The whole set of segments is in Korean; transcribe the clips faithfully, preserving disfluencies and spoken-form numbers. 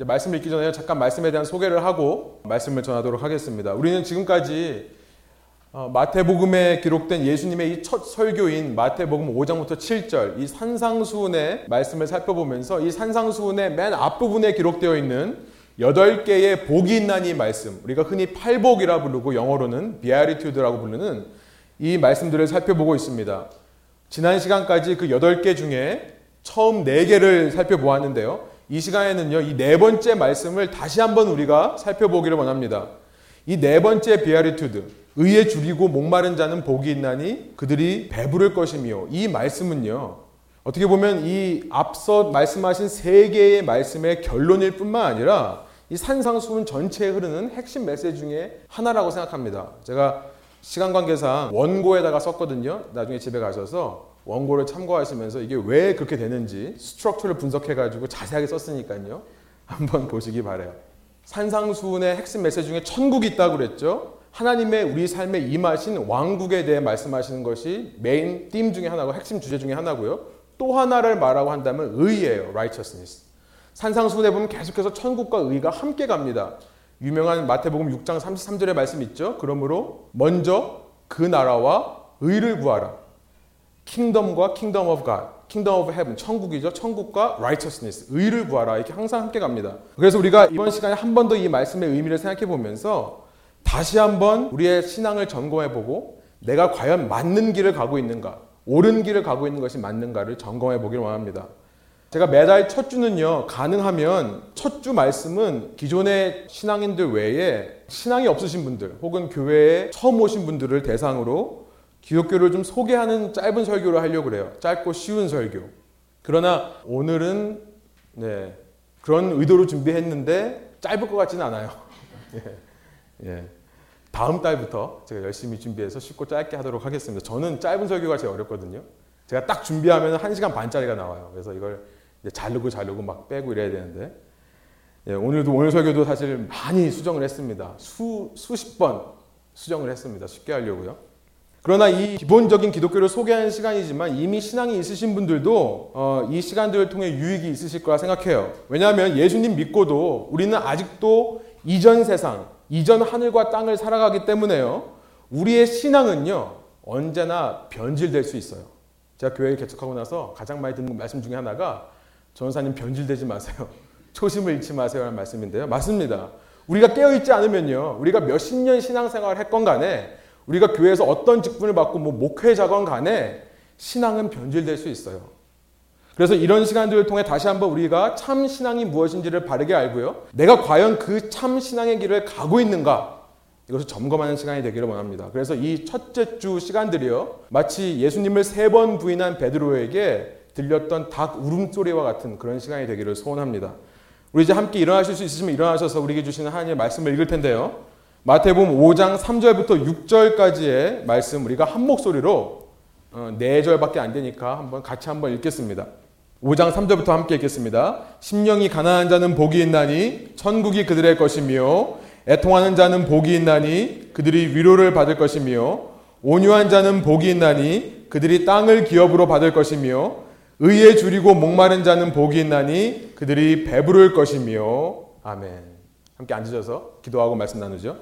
이제 말씀을 읽기 전에 잠깐 말씀에 대한 소개를 하고 말씀을 전하도록 하겠습니다. 우리는 지금까지 마태복음에 기록된 예수님의 이 첫 설교인 마태복음 오 장부터 칠 절 이 산상수훈의 말씀을 살펴보면서 이 산상수훈의 맨 앞부분에 기록되어 있는 여덟 개의 복이 있나니 말씀, 우리가 흔히 팔복이라 부르고 영어로는 Beatitude라고 부르는 이 말씀들을 살펴보고 있습니다. 지난 시간까지 그 여덟 개 중에 처음 네 개를 살펴보았는데요. 이 시간에는요, 이 네 번째 말씀을 다시 한번 우리가 살펴보기를 원합니다. 이 네 번째 Beatitude, 의에 줄이고 목마른 자는 복이 있나니 그들이 배부를 것이며, 이 말씀은요, 어떻게 보면 이 앞서 말씀하신 세 개의 말씀의 결론일 뿐만 아니라 이 산상수훈 전체에 흐르는 핵심 메시지 중에 하나라고 생각합니다. 제가 시간 관계상 원고에다가 썼거든요. 나중에 집에 가셔서 원고를 참고하시면서 이게 왜 그렇게 되는지 스트럭처를 분석해가지고 자세하게 썼으니까요. 한번 보시기 바래요. 산상수훈의 핵심 메시지 중에 천국이 있다고 그랬죠. 하나님의 우리 삶에 임하신 왕국에 대해 말씀하시는 것이 메인 띠임 중에 하나고 핵심 주제 중에 하나고요. 또 하나를 말하고 한다면 의예요. righteousness. 산상수훈에 보면 계속해서 천국과 의가 함께 갑니다. 유명한 마태복음 육 장 삼십삼 절의 말씀 있죠. 그러므로 먼저 그 나라와 의를 구하라. 킹덤과 킹덤 오브 갓, 킹덤 오브 헤븐, 천국이죠. 천국과 righteousness, 의를 구하라. 이렇게 항상 함께 갑니다. 그래서 우리가 이번 시간에 한 번 더 이 말씀의 의미를 생각해 보면서 다시 한번 우리의 신앙을 점검해 보고 내가 과연 맞는 길을 가고 있는가, 옳은 길을 가고 있는 것이 맞는가를 점검해 보기를 원합니다. 제가 매달 첫 주는요, 가능하면 첫 주 말씀은 기존의 신앙인들 외에 신앙이 없으신 분들 혹은 교회에 처음 오신 분들을 대상으로 기독교를 좀 소개하는 짧은 설교를 하려고 해요. 짧고 쉬운 설교. 그러나 오늘은 네, 그런 의도로 준비했는데 짧을 것 같지는 않아요. 예. 예. 다음 달부터 제가 열심히 준비해서 쉽고 짧게 하도록 하겠습니다. 저는 짧은 설교가 제일 어렵거든요. 제가 딱 준비하면 한 시간 반짜리가 나와요. 그래서 이걸 이제 자르고 자르고 막 빼고 이래야 되는데, 예, 오늘도 오늘 설교도 사실 많이 수정을 했습니다. 수, 수십 번 수정을 했습니다. 쉽게 하려고요. 그러나 이 기본적인 기독교를 소개하는 시간이지만 이미 신앙이 있으신 분들도 어, 이 시간들을 통해 유익이 있으실 거라 생각해요. 왜냐하면 예수님 믿고도 우리는 아직도 이전 세상, 이전 하늘과 땅을 살아가기 때문에요. 우리의 신앙은요, 언제나 변질될 수 있어요. 제가 교회에 개척하고 나서 가장 많이 듣는 말씀 중에 하나가 전사님 변질되지 마세요. 초심을 잃지 마세요 라는 말씀인데요. 맞습니다. 우리가 깨어있지 않으면요, 우리가 몇십 년 신앙생활을 했건 간에 우리가 교회에서 어떤 직분을 받고 뭐 목회자건 간에 신앙은 변질될 수 있어요. 그래서 이런 시간들을 통해 다시 한번 우리가 참 신앙이 무엇인지를 바르게 알고요, 내가 과연 그 참 신앙의 길을 가고 있는가, 이것을 점검하는 시간이 되기를 원합니다. 그래서 이 첫째 주 시간들이요, 마치 예수님을 세 번 부인한 베드로에게 들렸던 닭 울음소리와 같은 그런 시간이 되기를 소원합니다. 우리 이제 함께 일어나실 수 있으시면 일어나셔서 우리에게 주시는 하나님의 말씀을 읽을 텐데요. 마태복음 오 장 삼 절부터 육 절까지의 말씀, 우리가 한 목소리로 네 절밖에 안 되니까 한번 같이 한번 읽겠습니다. 오 장 삼 절부터 함께 읽겠습니다. 심령이 가난한 자는 복이 있나니 천국이 그들의 것이며, 애통하는 자는 복이 있나니 그들이 위로를 받을 것이며, 온유한 자는 복이 있나니 그들이 땅을 기업으로 받을 것이며, 의에 줄이고 목마른 자는 복이 있나니 그들이 배부를 것이며. 아멘. 함께 앉으셔서 기도하고 말씀 나누죠.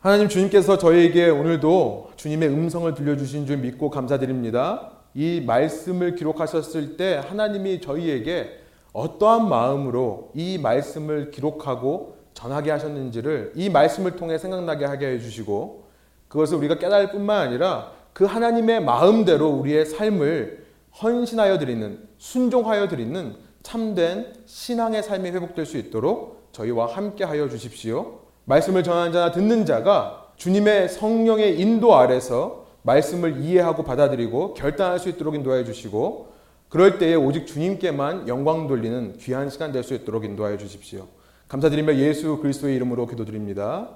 하나님, 주님께서 저희에게 오늘도 주님의 음성을 들려주신 줄 믿고 감사드립니다. 이 말씀을 기록하셨을 때 하나님이 저희에게 어떠한 마음으로 이 말씀을 기록하고 전하게 하셨는지를 이 말씀을 통해 생각나게 하게 해주시고, 그것을 우리가 깨달을 뿐만 아니라 그 하나님의 마음대로 우리의 삶을 헌신하여 드리는, 순종하여 드리는 참된 신앙의 삶이 회복될 수 있도록 저희와 함께 하여 주십시오. 말씀을 전하는 자나 듣는 자가 주님의 성령의 인도 아래서 말씀을 이해하고 받아들이고 결단할 수 있도록 인도하여 주시고, 그럴 때에 오직 주님께만 영광 돌리는 귀한 시간 될 수 있도록 인도하여 주십시오. 감사드리며 예수 그리스도의 이름으로 기도드립니다.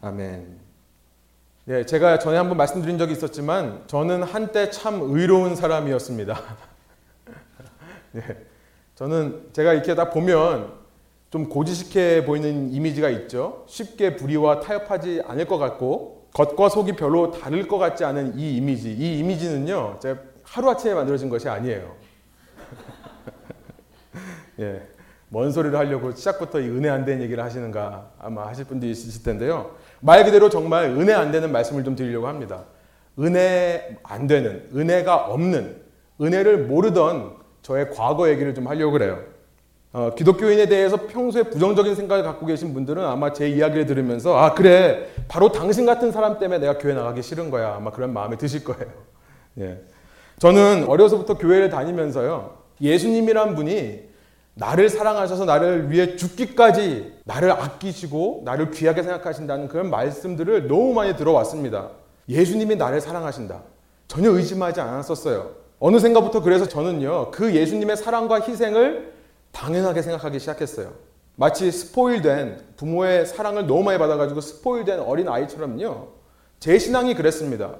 아멘. 예, 제가 전에 한번 말씀드린 적이 있었지만 저는 한때 참 의로운 사람이었습니다. 예, 저는 제가 이렇게 딱 보면 좀 고지식해 보이는 이미지가 있죠. 쉽게 불의와 타협하지 않을 것 같고 겉과 속이 별로 다를 것 같지 않은 이 이미지. 이 이미지는요, 제가 하루아침에 만들어진 것이 아니에요. 예, 뭔 소리를 하려고 시작부터 이 은혜 안 되는 얘기를 하시는가 아마 하실 분들이 있으실 텐데요. 말 그대로 정말 은혜 안 되는 말씀을 좀 드리려고 합니다. 은혜 안 되는, 은혜가 없는, 은혜를 모르던 저의 과거 얘기를 좀 하려고 그래요. 어, 기독교인에 대해서 평소에 부정적인 생각을 갖고 계신 분들은 아마 제 이야기를 들으면서 아 그래, 바로 당신 같은 사람 때문에 내가 교회 나가기 싫은 거야, 아마 그런 마음이 드실 거예요. 예. 저는 어려서부터 교회를 다니면서요, 예수님이란 분이 나를 사랑하셔서 나를 위해 죽기까지 나를 아끼시고 나를 귀하게 생각하신다는 그런 말씀들을 너무 많이 들어왔습니다. 예수님이 나를 사랑하신다, 전혀 의심하지 않았었어요. 어느샌가부터 그래서 저는요, 그 예수님의 사랑과 희생을 당연하게 생각하기 시작했어요. 마치 스포일된, 부모의 사랑을 너무 많이 받아가지고 스포일된 어린 아이처럼요, 제 신앙이 그랬습니다.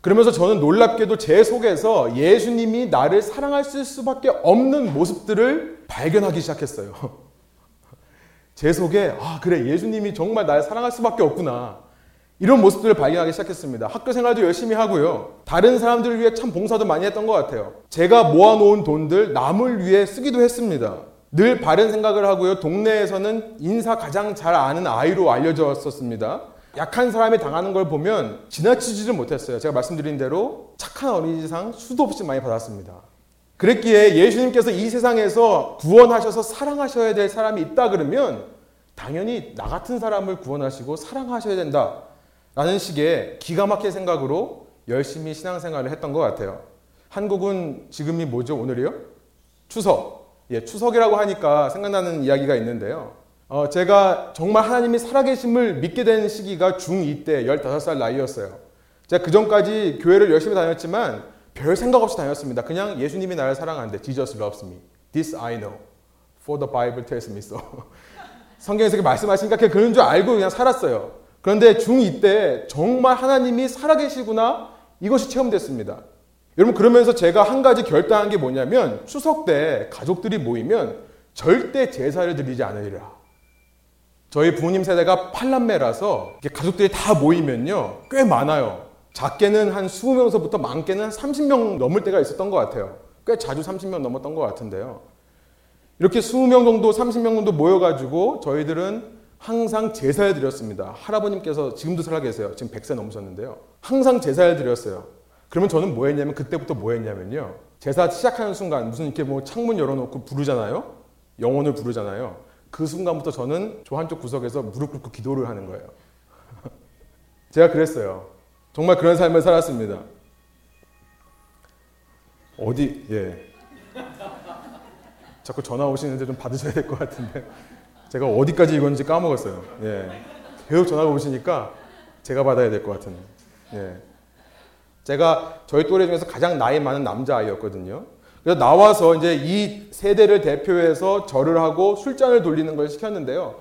그러면서 저는 놀랍게도 제 속에서 예수님이 나를 사랑하실 수밖에 없는 모습들을 발견하기 시작했어요. 제 속에 아 그래, 예수님이 정말 나를 사랑할 수밖에 없구나, 이런 모습들을 발견하기 시작했습니다. 학교 생활도 열심히 하고요, 다른 사람들을 위해 참 봉사도 많이 했던 것 같아요. 제가 모아놓은 돈들 남을 위해 쓰기도 했습니다. 늘 바른 생각을 하고요, 동네에서는 인사 가장 잘 아는 아이로 알려졌었습니다. 약한 사람이 당하는 걸 보면 지나치지를 못했어요. 제가 말씀드린 대로 착한 어린이상 수도 없이 많이 받았습니다. 그랬기에 예수님께서 이 세상에서 구원하셔서 사랑하셔야 될 사람이 있다 그러면 당연히 나 같은 사람을 구원하시고 사랑하셔야 된다 라는 식의 기가 막힌 생각으로 열심히 신앙생활을 했던 것 같아요. 한국은 지금이 뭐죠? 오늘이요? 추석. 예, 추석이라고 하니까 생각나는 이야기가 있는데요. 어, 제가 정말 하나님이 살아계심을 믿게 된 시기가 중이 때 열다섯 살 나이였어요. 제가 그전까지 교회를 열심히 다녔지만 별 생각 없이 다녔습니다. 그냥 예수님이 나를 사랑하는데 Jesus loves me. This I know. For the Bible tells me so. 성경에서 말씀하시니까 그런 줄 알고 그냥 살았어요. 그런데 중이 때 정말 하나님이 살아계시구나, 이것이 체험됐습니다. 여러분, 그러면서 제가 한 가지 결단한 게 뭐냐면, 추석 때 가족들이 모이면 절대 제사를 드리지 않으리라. 저희 부모님 세대가 팔 남매라서 가족들이 다 모이면요, 꽤 많아요. 작게는 한 이십 명서부터 많게는 한 삼십 명 넘을 때가 있었던 것 같아요. 꽤 자주 삼십 명 넘었던 것 같은데요. 이렇게 이십 명 정도, 삼십 명 정도 모여가지고 저희들은 항상 제사를 드렸습니다. 할아버님께서 지금도 살아계세요. 지금 백 세 넘으셨는데요. 항상 제사를 드렸어요. 그러면 저는 뭐 했냐면, 그때부터 뭐 했냐면요, 제사 시작하는 순간 무슨 이렇게 뭐 창문 열어놓고 부르잖아요. 영혼을 부르잖아요. 그 순간부터 저는 저 한쪽 구석에서 무릎 꿇고 기도를 하는 거예요. 제가 그랬어요. 정말 그런 삶을 살았습니다. 어디, 예. 자꾸 전화 오시는데 좀 받으셔야 될 것 같은데. 제가 어디까지 읽었는지 까먹었어요. 예. 계속 전화가 오시니까 제가 받아야 될 것 같은. 예. 제가 저희 또래 중에서 가장 나이 많은 남자아이였거든요. 그래서 나와서 이제 이 세대를 대표해서 절을 하고 술잔을 돌리는 걸 시켰는데요.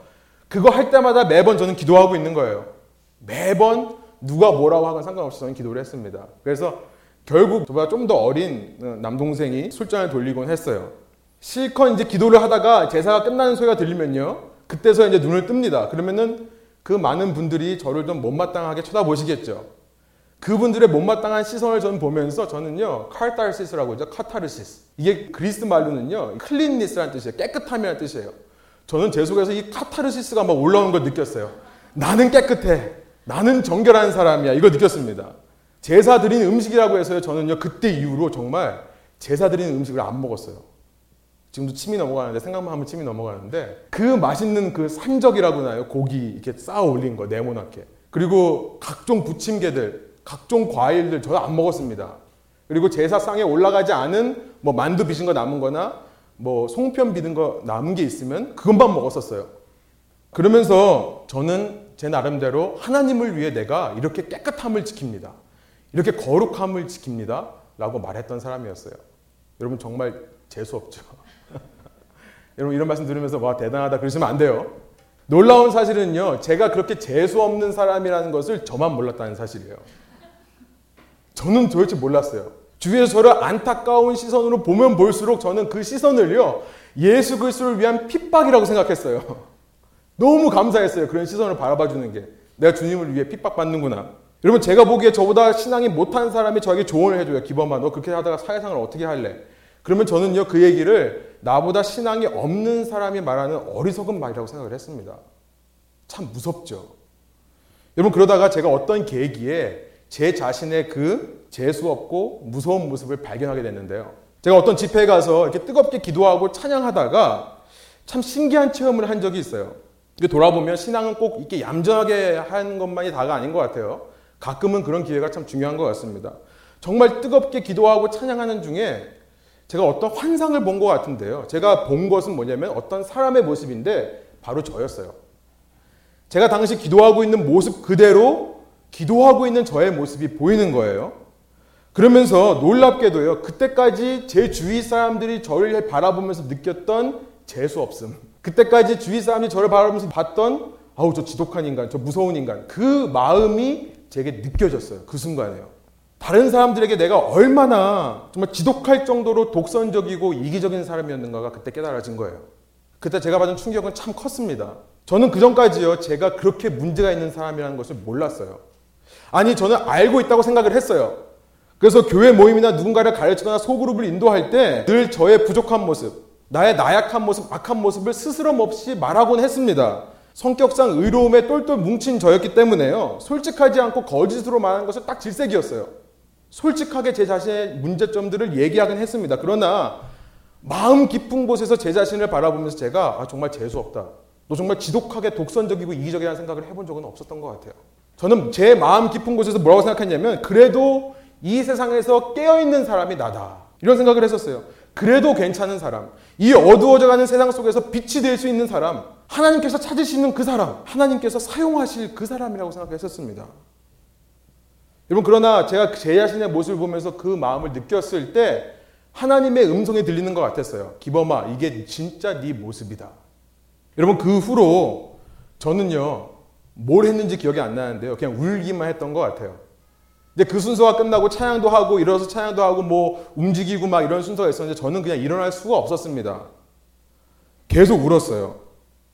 그거 할 때마다 매번 저는 기도하고 있는 거예요. 매번 누가 뭐라고 하건 상관없이 저는 기도를 했습니다. 그래서 결국 저보다 좀 더 어린 남동생이 술잔을 돌리곤 했어요. 실컷 이제 기도를 하다가 제사가 끝나는 소리가 들리면요, 그때서 이제 눈을 뜹니다. 그러면은 그 많은 분들이 저를 좀 못마땅하게 쳐다보시겠죠. 그분들의 못마땅한 시선을 저는 보면서 저는요, 카타르시스라고 하죠. 카타르시스. 이게 그리스 말로는요, 클린니스라는 뜻이에요. 깨끗함이라는 뜻이에요. 저는 제 속에서 이 카타르시스가 막 올라오는 걸 느꼈어요. 나는 깨끗해. 나는 정결한 사람이야. 이걸 느꼈습니다. 제사 드린 음식이라고 해서요, 저는요, 그때 이후로 정말 제사 드린 음식을 안 먹었어요. 지금도 침이 넘어가는데, 생각만 하면 침이 넘어가는데, 그 맛있는 그 산적이라고 나요. 고기 이렇게 쌓아 올린 거, 네모나게. 그리고 각종 부침개들, 각종 과일들 저도 안 먹었습니다. 그리고 제사상에 올라가지 않은 뭐 만두 비진 거 남은 거나 뭐 송편 비든 거 남은 게 있으면 그것만 먹었었어요. 그러면서 저는 제 나름대로 하나님을 위해 내가 이렇게 깨끗함을 지킵니다, 이렇게 거룩함을 지킵니다 라고 말했던 사람이었어요. 여러분, 정말 재수없죠. 여러분, 이런 말씀 들으면서 와 대단하다 그러시면 안 돼요. 놀라운 사실은요, 제가 그렇게 재수없는 사람이라는 것을 저만 몰랐다는 사실이에요. 저는 도대체 몰랐어요. 주위에서 저를 안타까운 시선으로 보면 볼수록 저는 그 시선을요, 예수 그리스도를 위한 핍박이라고 생각했어요. 너무 감사했어요. 그런 시선을 바라봐주는 게. 내가 주님을 위해 핍박받는구나. 여러분, 제가 보기에 저보다 신앙이 못한 사람이 저에게 조언을 해줘요. 기범아, 너 그렇게 하다가 사회생활을 어떻게 할래? 그러면 저는요, 그 얘기를 나보다 신앙이 없는 사람이 말하는 어리석은 말이라고 생각을 했습니다. 참 무섭죠. 여러분, 그러다가 제가 어떤 계기에 제 자신의 그 재수없고 무서운 모습을 발견하게 됐는데요. 제가 어떤 집회에 가서 이렇게 뜨겁게 기도하고 찬양하다가 참 신기한 체험을 한 적이 있어요. 돌아보면 신앙은 꼭 이렇게 얌전하게 한 것만이 다가 아닌 것 같아요. 가끔은 그런 기회가 참 중요한 것 같습니다. 정말 뜨겁게 기도하고 찬양하는 중에 제가 어떤 환상을 본 것 같은데요. 제가 본 것은 뭐냐면 어떤 사람의 모습인데 바로 저였어요. 제가 당시 기도하고 있는 모습 그대로 기도하고 있는 저의 모습이 보이는 거예요. 그러면서 놀랍게도요, 그때까지 제 주위 사람들이 저를 바라보면서 느꼈던 재수없음, 그때까지 주위 사람들이 저를 바라보면서 봤던 아우 저 지독한 인간, 저 무서운 인간, 그 마음이 제게 느껴졌어요. 그 순간에요. 다른 사람들에게 내가 얼마나 정말 지독할 정도로 독선적이고 이기적인 사람이었는가가 그때 깨달아진 거예요. 그때 제가 받은 충격은 참 컸습니다. 저는 그전까지요, 제가 그렇게 문제가 있는 사람이라는 것을 몰랐어요. 아니, 저는 알고 있다고 생각을 했어요. 그래서 교회 모임이나 누군가를 가르치거나 소그룹을 인도할 때 늘 저의 부족한 모습, 나의 나약한 모습, 악한 모습을 스스럼 없이 말하곤 했습니다. 성격상 의로움에 똘똘 뭉친 저였기 때문에요, 솔직하지 않고 거짓으로 말하는 것은 딱 질색이었어요. 솔직하게 제 자신의 문제점들을 얘기하긴 했습니다. 그러나 마음 깊은 곳에서 제 자신을 바라보면서 제가 아, 정말 재수없다, 너 정말 지독하게 독선적이고 이기적이라는 생각을 해본 적은 없었던 것 같아요. 저는 제 마음 깊은 곳에서 뭐라고 생각했냐면, 그래도 이 세상에서 깨어있는 사람이 나다, 이런 생각을 했었어요. 그래도 괜찮은 사람, 이 어두워져가는 세상 속에서 빛이 될 수 있는 사람, 하나님께서 찾으시는 그 사람, 하나님께서 사용하실 그 사람이라고 생각했었습니다. 여러분, 그러나 제가 제 자신의 모습을 보면서 그 마음을 느꼈을 때 하나님의 음성이 들리는 것 같았어요. 기범아, 이게 진짜 네 모습이다. 여러분, 그 후로 저는요, 뭘 했는지 기억이 안 나는데요, 그냥 울기만 했던 것 같아요. 근데 그 순서가 끝나고 찬양도 하고 일어서 찬양도 하고 뭐 움직이고 막 이런 순서가 있었는데 저는 그냥 일어날 수가 없었습니다. 계속 울었어요.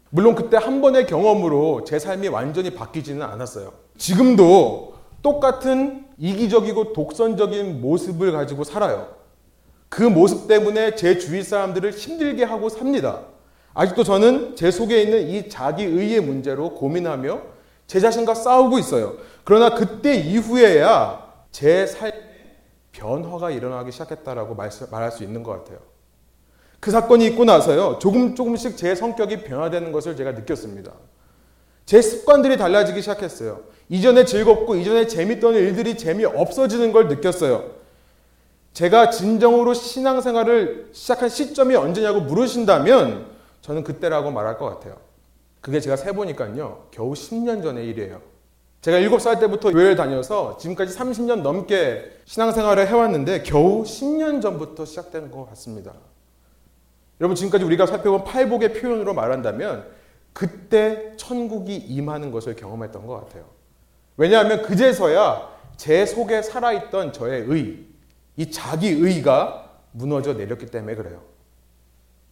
물론 그때 한 번의 경험으로 제 삶이 완전히 바뀌지는 않았어요. 지금도 똑같은 이기적이고 독선적인 모습을 가지고 살아요. 그 모습 때문에 제 주위 사람들을 힘들게 하고 삽니다. 아직도 저는 제 속에 있는 이 자기의의 문제로 고민하며 제 자신과 싸우고 있어요. 그러나 그때 이후에야 제 삶의 변화가 일어나기 시작했다라고 말할 수 있는 것 같아요. 그 사건이 있고 나서요, 조금 조금씩 제 성격이 변화되는 것을 제가 느꼈습니다. 제 습관들이 달라지기 시작했어요. 이전에 즐겁고 이전에 재밌던 일들이 재미없어지는 걸 느꼈어요. 제가 진정으로 신앙생활을 시작한 시점이 언제냐고 물으신다면 저는 그때라고 말할 것 같아요. 그게 제가 세보니까요, 겨우 십 년 전의 일이에요. 제가 일곱 살 때부터 교회를 다녀서 지금까지 삼십 년 넘게 신앙생활을 해왔는데 겨우 십 년 전부터 시작된 것 같습니다. 여러분, 지금까지 우리가 살펴본 팔복의 표현으로 말한다면 그때 천국이 임하는 것을 경험했던 것 같아요. 왜냐하면 그제서야 제 속에 살아있던 저의 의, 이 자기의가 무너져 내렸기 때문에 그래요.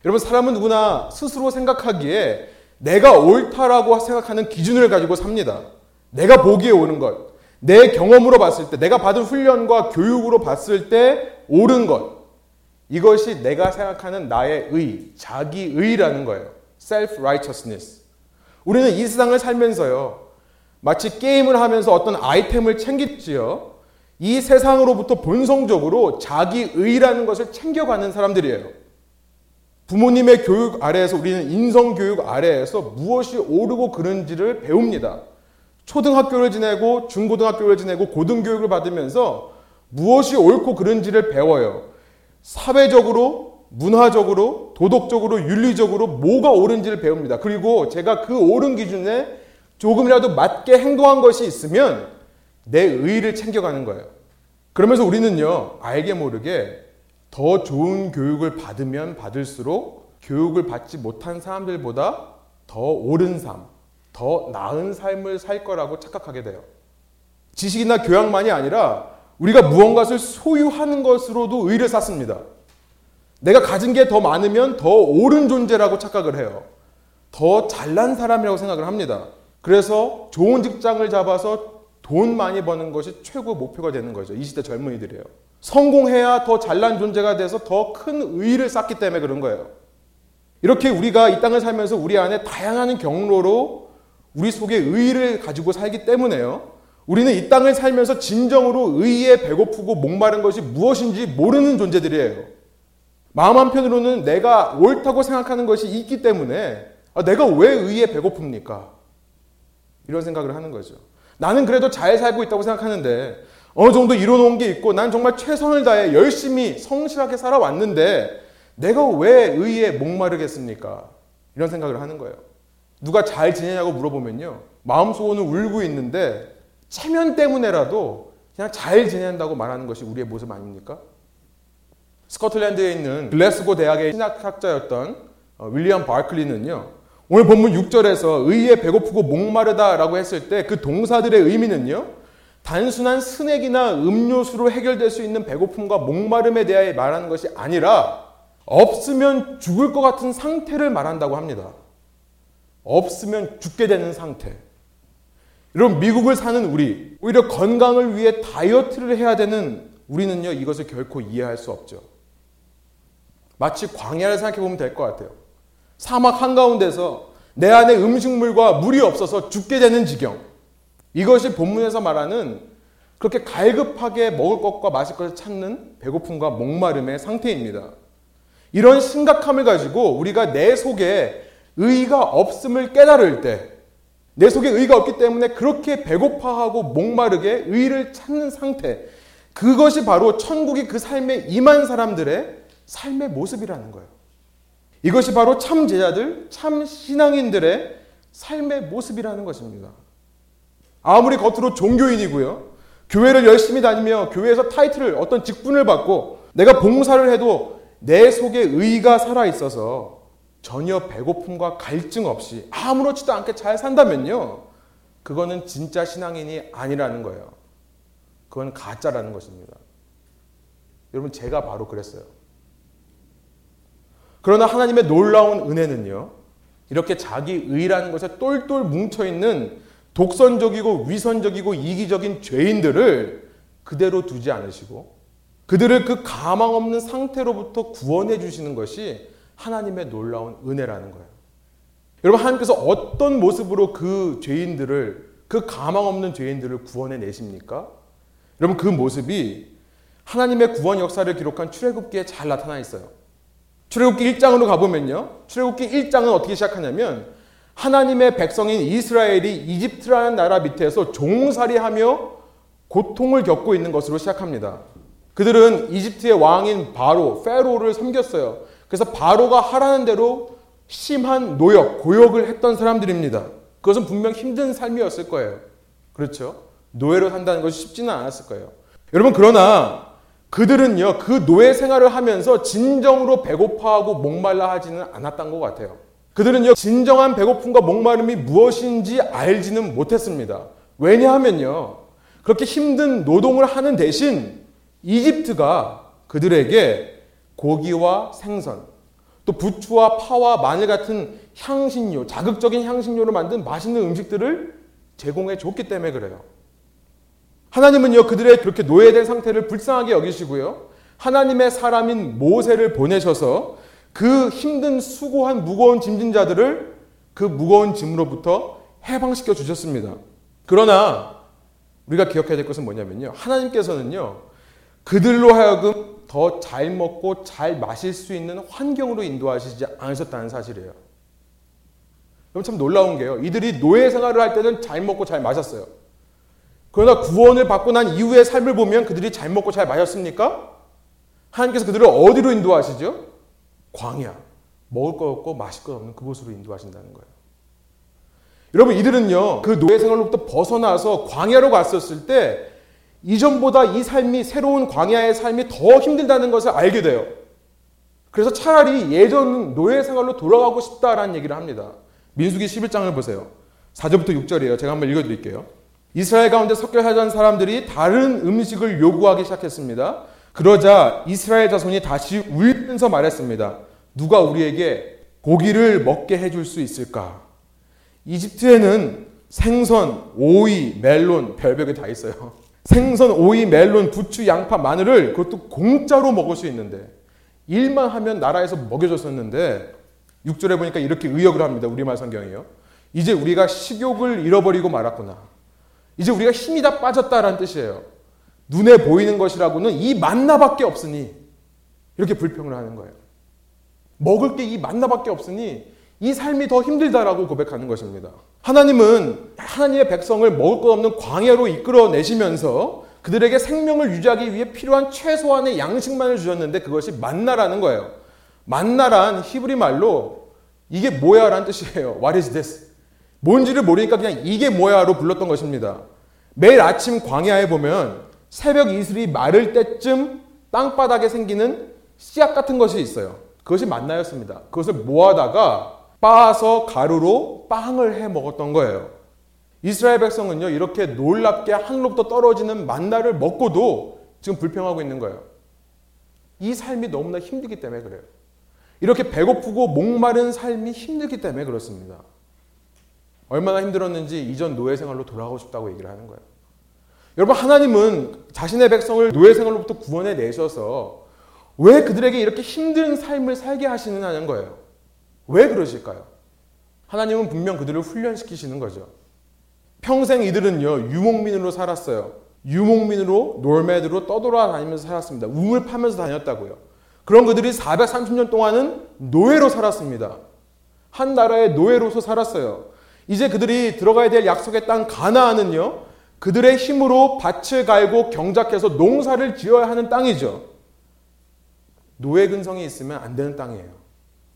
여러분, 사람은 누구나 스스로 생각하기에 내가 옳다라고 생각하는 기준을 가지고 삽니다. 내가 보기에 옳은 것, 내 경험으로 봤을 때, 내가 받은 훈련과 교육으로 봤을 때 옳은 것, 이것이 내가 생각하는 나의 의, 자기의라는 거예요. self-righteousness. 우리는 이 세상을 살면서요, 마치 게임을 하면서 어떤 아이템을 챙기지요, 이 세상으로부터 본성적으로 자기의라는 것을 챙겨가는 사람들이에요. 부모님의 교육 아래에서, 우리는 인성교육 아래에서 무엇이 옳고 그른지를 배웁니다. 초등학교를 지내고 중고등학교를 지내고 고등교육을 받으면서 무엇이 옳고 그른지를 배워요. 사회적으로, 문화적으로, 도덕적으로, 윤리적으로 뭐가 옳은지를 배웁니다. 그리고 제가 그 옳은 기준에 조금이라도 맞게 행동한 것이 있으면 내 의의를 챙겨가는 거예요. 그러면서 우리는요, 알게 모르게 더 좋은 교육을 받으면 받을수록 교육을 받지 못한 사람들보다 더 옳은 삶, 더 나은 삶을 살 거라고 착각하게 돼요. 지식이나 교양만이 아니라 우리가 무언가를 소유하는 것으로도 의를 쌓습니다. 내가 가진 게 더 많으면 더 옳은 존재라고 착각을 해요. 더 잘난 사람이라고 생각을 합니다. 그래서 좋은 직장을 잡아서 돈 많이 버는 것이 최고 목표가 되는 거죠. 이 시대 젊은이들이에요. 성공해야 더 잘난 존재가 돼서 더 큰 의의를 쌓기 때문에 그런 거예요. 이렇게 우리가 이 땅을 살면서 우리 안에 다양한 경로로 우리 속에 의의를 가지고 살기 때문에요. 우리는 이 땅을 살면서 진정으로 의의에 배고프고 목마른 것이 무엇인지 모르는 존재들이에요. 마음 한편으로는 내가 옳다고 생각하는 것이 있기 때문에 아, 내가 왜 의의에 배고픕니까? 이런 생각을 하는 거죠. 나는 그래도 잘 살고 있다고 생각하는데 어느 정도 이뤄놓은 게 있고 난 정말 최선을 다해 열심히 성실하게 살아왔는데 내가 왜 의의에 목마르겠습니까? 이런 생각을 하는 거예요. 누가 잘 지내냐고 물어보면요. 마음속으로는 울고 있는데 체면 때문에라도 그냥 잘 지낸다고 말하는 것이 우리의 모습 아닙니까? 스코틀랜드에 있는 글래스고 대학의 신학학자였던 윌리엄 바클리는요. 오늘 본문 육 절에서 의의에 배고프고 목마르다라고 했을 때 그 동사들의 의미는요. 단순한 스낵이나 음료수로 해결될 수 있는 배고픔과 목마름에 대해 말하는 것이 아니라 없으면 죽을 것 같은 상태를 말한다고 합니다. 없으면 죽게 되는 상태. 여러분 미국을 사는 우리, 오히려 건강을 위해 다이어트를 해야 되는 우리는요. 이것을 결코 이해할 수 없죠. 마치 광야를 생각해보면 될 것 같아요. 사막 한가운데서 내 안에 음식물과 물이 없어서 죽게 되는 지경. 이것이 본문에서 말하는 그렇게 갈급하게 먹을 것과 마실 것을 찾는 배고픔과 목마름의 상태입니다. 이런 심각함을 가지고 우리가 내 속에 의의가 없음을 깨달을 때, 내 속에 의의가 없기 때문에 그렇게 배고파하고 목마르게 의의를 찾는 상태, 그것이 바로 천국이 그 삶에 임한 사람들의 삶의 모습이라는 거예요. 이것이 바로 참 제자들, 참 신앙인들의 삶의 모습이라는 것입니다. 아무리 겉으로 종교인이고요. 교회를 열심히 다니며 교회에서 타이틀을 어떤 직분을 받고 내가 봉사를 해도 내 속에 의의가 살아있어서 전혀 배고픔과 갈증 없이 아무렇지도 않게 잘 산다면요. 그거는 진짜 신앙인이 아니라는 거예요. 그건 가짜라는 것입니다. 여러분 제가 바로 그랬어요. 그러나 하나님의 놀라운 은혜는요. 이렇게 자기 의의라는 것에 똘똘 뭉쳐있는 독선적이고 위선적이고 이기적인 죄인들을 그대로 두지 않으시고 그들을 그 가망 없는 상태로부터 구원해 주시는 것이 하나님의 놀라운 은혜라는 거예요. 여러분 하나님께서 어떤 모습으로 그 죄인들을, 그 가망 없는 죄인들을 구원해 내십니까? 여러분 그 모습이 하나님의 구원 역사를 기록한 출애굽기에 잘 나타나 있어요. 출애굽기 일 장으로 가보면요. 출애굽기 일 장은 어떻게 시작하냐면 하나님의 백성인 이스라엘이 이집트라는 나라 밑에서 종살이하며 고통을 겪고 있는 것으로 시작합니다. 그들은 이집트의 왕인 바로, 페로를 섬겼어요. 그래서 바로가 하라는 대로 심한 노역, 고역을 했던 사람들입니다. 그것은 분명 힘든 삶이었을 거예요. 그렇죠? 노예로 산다는 것이 쉽지는 않았을 거예요. 여러분 그러나 그들은요, 그 노예 생활을 하면서 진정으로 배고파하고 목말라 하지는 않았던 것 같아요. 그들은요, 진정한 배고픔과 목마름이 무엇인지 알지는 못했습니다. 왜냐하면요, 그렇게 힘든 노동을 하는 대신 이집트가 그들에게 고기와 생선, 또 부추와 파와 마늘 같은 향신료, 자극적인 향신료로 만든 맛있는 음식들을 제공해 줬기 때문에 그래요. 하나님은요, 그들의 그렇게 노예된 상태를 불쌍하게 여기시고요, 하나님의 사람인 모세를 보내셔서 그 힘든 수고한 무거운 짐진자들을 그 무거운 짐으로부터 해방시켜 주셨습니다. 그러나 우리가 기억해야 될 것은 뭐냐면요. 하나님께서는요. 그들로 하여금 더 잘 먹고 잘 마실 수 있는 환경으로 인도하시지 않으셨다는 사실이에요. 그럼 참 놀라운 게요. 이들이 노예 생활을 할 때는 잘 먹고 잘 마셨어요. 그러나 구원을 받고 난 이후의 삶을 보면 그들이 잘 먹고 잘 마셨습니까? 하나님께서 그들을 어디로 인도하시죠? 광야, 먹을 것 없고 마실 것 없는 그곳으로 인도하신다는 거예요. 여러분 이들은요, 그 노예 생활로부터 벗어나서 광야로 갔었을 때 이전보다 이 삶이, 새로운 광야의 삶이 더 힘들다는 것을 알게 돼요. 그래서 차라리 예전 노예 생활로 돌아가고 싶다라는 얘기를 합니다. 민수기 십일 장을 보세요. 사 절부터 육 절이에요. 제가 한번 읽어드릴게요. 이스라엘 가운데 섞여 살던 사람들이 다른 음식을 요구하기 시작했습니다. 그러자 이스라엘 자손이 다시 울면서 말했습니다. 누가 우리에게 고기를 먹게 해줄 수 있을까? 이집트에는 생선, 오이, 멜론, 별별 게 다 있어요. 생선, 오이, 멜론, 부추, 양파, 마늘을 그것도 공짜로 먹을 수 있는데 일만 하면 나라에서 먹여줬었는데 육 절에 보니까 이렇게 의역을 합니다. 우리말 성경이요. 이제 우리가 식욕을 잃어버리고 말았구나. 이제 우리가 힘이 다 빠졌다라는 뜻이에요. 눈에 보이는 것이라고는 이 만나밖에 없으니, 이렇게 불평을 하는 거예요. 먹을 게 이 만나밖에 없으니 이 삶이 더 힘들다라고 고백하는 것입니다. 하나님은 하나님의 백성을 먹을 것 없는 광야로 이끌어내시면서 그들에게 생명을 유지하기 위해 필요한 최소한의 양식만을 주셨는데 그것이 만나라는 거예요. 만나란 히브리 말로 이게 뭐야 라는 뜻이에요. What is this? 뭔지를 모르니까 그냥 이게 뭐야로 불렀던 것입니다. 매일 아침 광야에 보면 새벽 이슬이 마를 때쯤 땅바닥에 생기는 씨앗 같은 것이 있어요. 그것이 만나였습니다. 그것을 모아다가 빻아서 가루로 빵을 해 먹었던 거예요. 이스라엘 백성은요, 이렇게 놀랍게 하늘로부터 떨어지는 만나를 먹고도 지금 불평하고 있는 거예요. 이 삶이 너무나 힘들기 때문에 그래요. 이렇게 배고프고 목마른 삶이 힘들기 때문에 그렇습니다. 얼마나 힘들었는지 이전 노예 생활로 돌아가고 싶다고 얘기를 하는 거예요. 여러분, 하나님은 자신의 백성을 노예 생활로부터 구원해 내셔서 왜 그들에게 이렇게 힘든 삶을 살게 하시느냐는 거예요. 왜 그러실까요? 하나님은 분명 그들을 훈련시키시는 거죠. 평생 이들은요, 유목민으로 살았어요. 유목민으로, 노매드로 떠돌아다니면서 살았습니다. 우물 파면서 다녔다고요. 그런 그들이 사백삼십 년 동안은 노예로 살았습니다. 한 나라의 노예로서 살았어요. 이제 그들이 들어가야 될 약속의 땅 가나안은요, 그들의 힘으로 밭을 갈고 경작해서 농사를 지어야 하는 땅이죠. 노예 근성이 있으면 안 되는 땅이에요.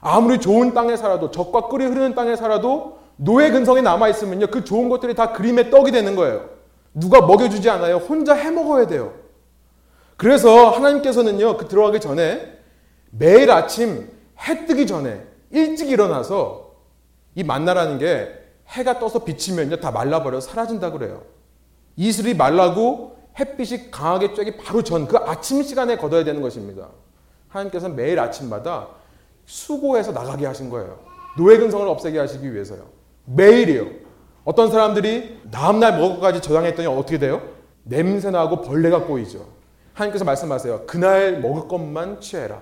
아무리 좋은 땅에 살아도, 적과 끓이 흐르는 땅에 살아도 노예 근성이 남아있으면요, 그 좋은 것들이 다 그림의 떡이 되는 거예요. 누가 먹여주지 않아요. 혼자 해먹어야 돼요. 그래서 하나님께서는요, 그 들어가기 전에 매일 아침 해 뜨기 전에 일찍 일어나서, 이 만나라는 게 해가 떠서 비치면요 다 말라버려서 사라진다 그래요. 이슬이 말라고 햇빛이 강하게 쬐기 바로 전 그 아침 시간에 걷어야 되는 것입니다. 하나님께서는 매일 아침마다 수고해서 나가게 하신 거예요. 노예 근성을 없애게 하시기 위해서요. 매일이요. 어떤 사람들이 다음날 먹을 것까지 저장했더니 어떻게 돼요? 냄새나고 벌레가 꼬이죠. 하나님께서 말씀하세요. 그날 먹을 것만 취해라.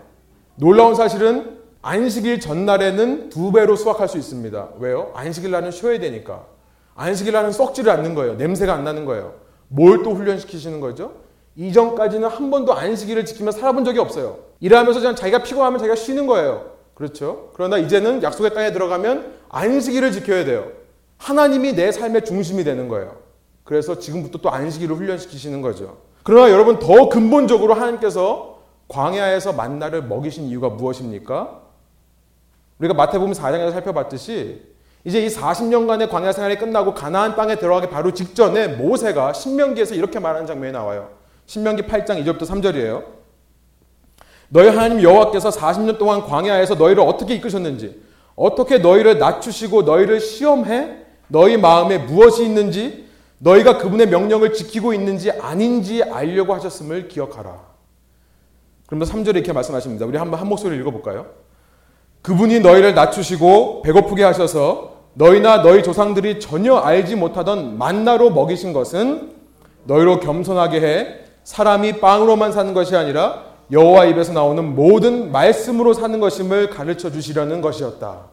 놀라운 사실은 안식일 전날에는 두 배로 수확할 수 있습니다. 왜요? 안식일 날은 쉬어야 되니까. 안식일 날은 썩지를 않는 거예요. 냄새가 안 나는 거예요. 뭘 또 훈련시키시는 거죠? 이전까지는 한 번도 안식일을 지키며 살아본 적이 없어요. 일하면서 그냥 자기가 피곤하면 자기가 쉬는 거예요. 그렇죠? 그러나 이제는 약속의 땅에 들어가면 안식일을 지켜야 돼요. 하나님이 내 삶의 중심이 되는 거예요. 그래서 지금부터 또 안식일을 훈련시키시는 거죠. 그러나 여러분, 더 근본적으로 하나님께서 광야에서 만나를 먹이신 이유가 무엇입니까? 우리가 마태복음 사 장에서 살펴봤듯이 이제 이 사십 년간의 광야 생활이 끝나고 가나안 땅에 들어가기 바로 직전에 모세가 신명기에서 이렇게 말하는 장면이 나와요. 신명기 팔 장 이 절부터 삼 절이에요. 너희 하나님 여호와께서 사십 년 동안 광야에서 너희를 어떻게 이끄셨는지, 어떻게 너희를 낮추시고 너희를 시험해 너희 마음에 무엇이 있는지, 너희가 그분의 명령을 지키고 있는지 아닌지 알려고 하셨음을 기억하라. 그러면서 삼 절에 이렇게 말씀하십니다. 우리 한번 한 목소리로 읽어볼까요? 그분이 너희를 낮추시고 배고프게 하셔서 너희나 너희 조상들이 전혀 알지 못하던 만나로 먹이신 것은 너희로 겸손하게 해 사람이 빵으로만 사는 것이 아니라 여호와 입에서 나오는 모든 말씀으로 사는 것임을 가르쳐 주시려는 것이었다.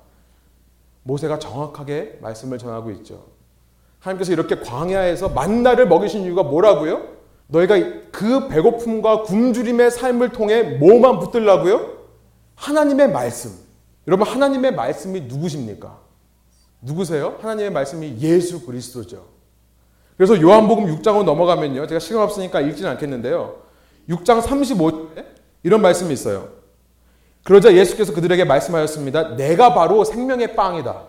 모세가 정확하게 말씀을 전하고 있죠. 하나님께서 이렇게 광야에서 만나를 먹이신 이유가 뭐라고요? 너희가 그 배고픔과 굶주림의 삶을 통해 뭐만 붙들라고요? 하나님의 말씀. 여러분, 하나님의 말씀이 누구십니까? 누구세요? 하나님의 말씀이 예수 그리스도죠. 그래서 요한복음 육 장으로 넘어가면요, 제가 시간 없으니까 읽진 않겠는데요, 육 장 삼십오 절에 이런 말씀이 있어요. 그러자 예수께서 그들에게 말씀하셨습니다. 내가 바로 생명의 빵이다.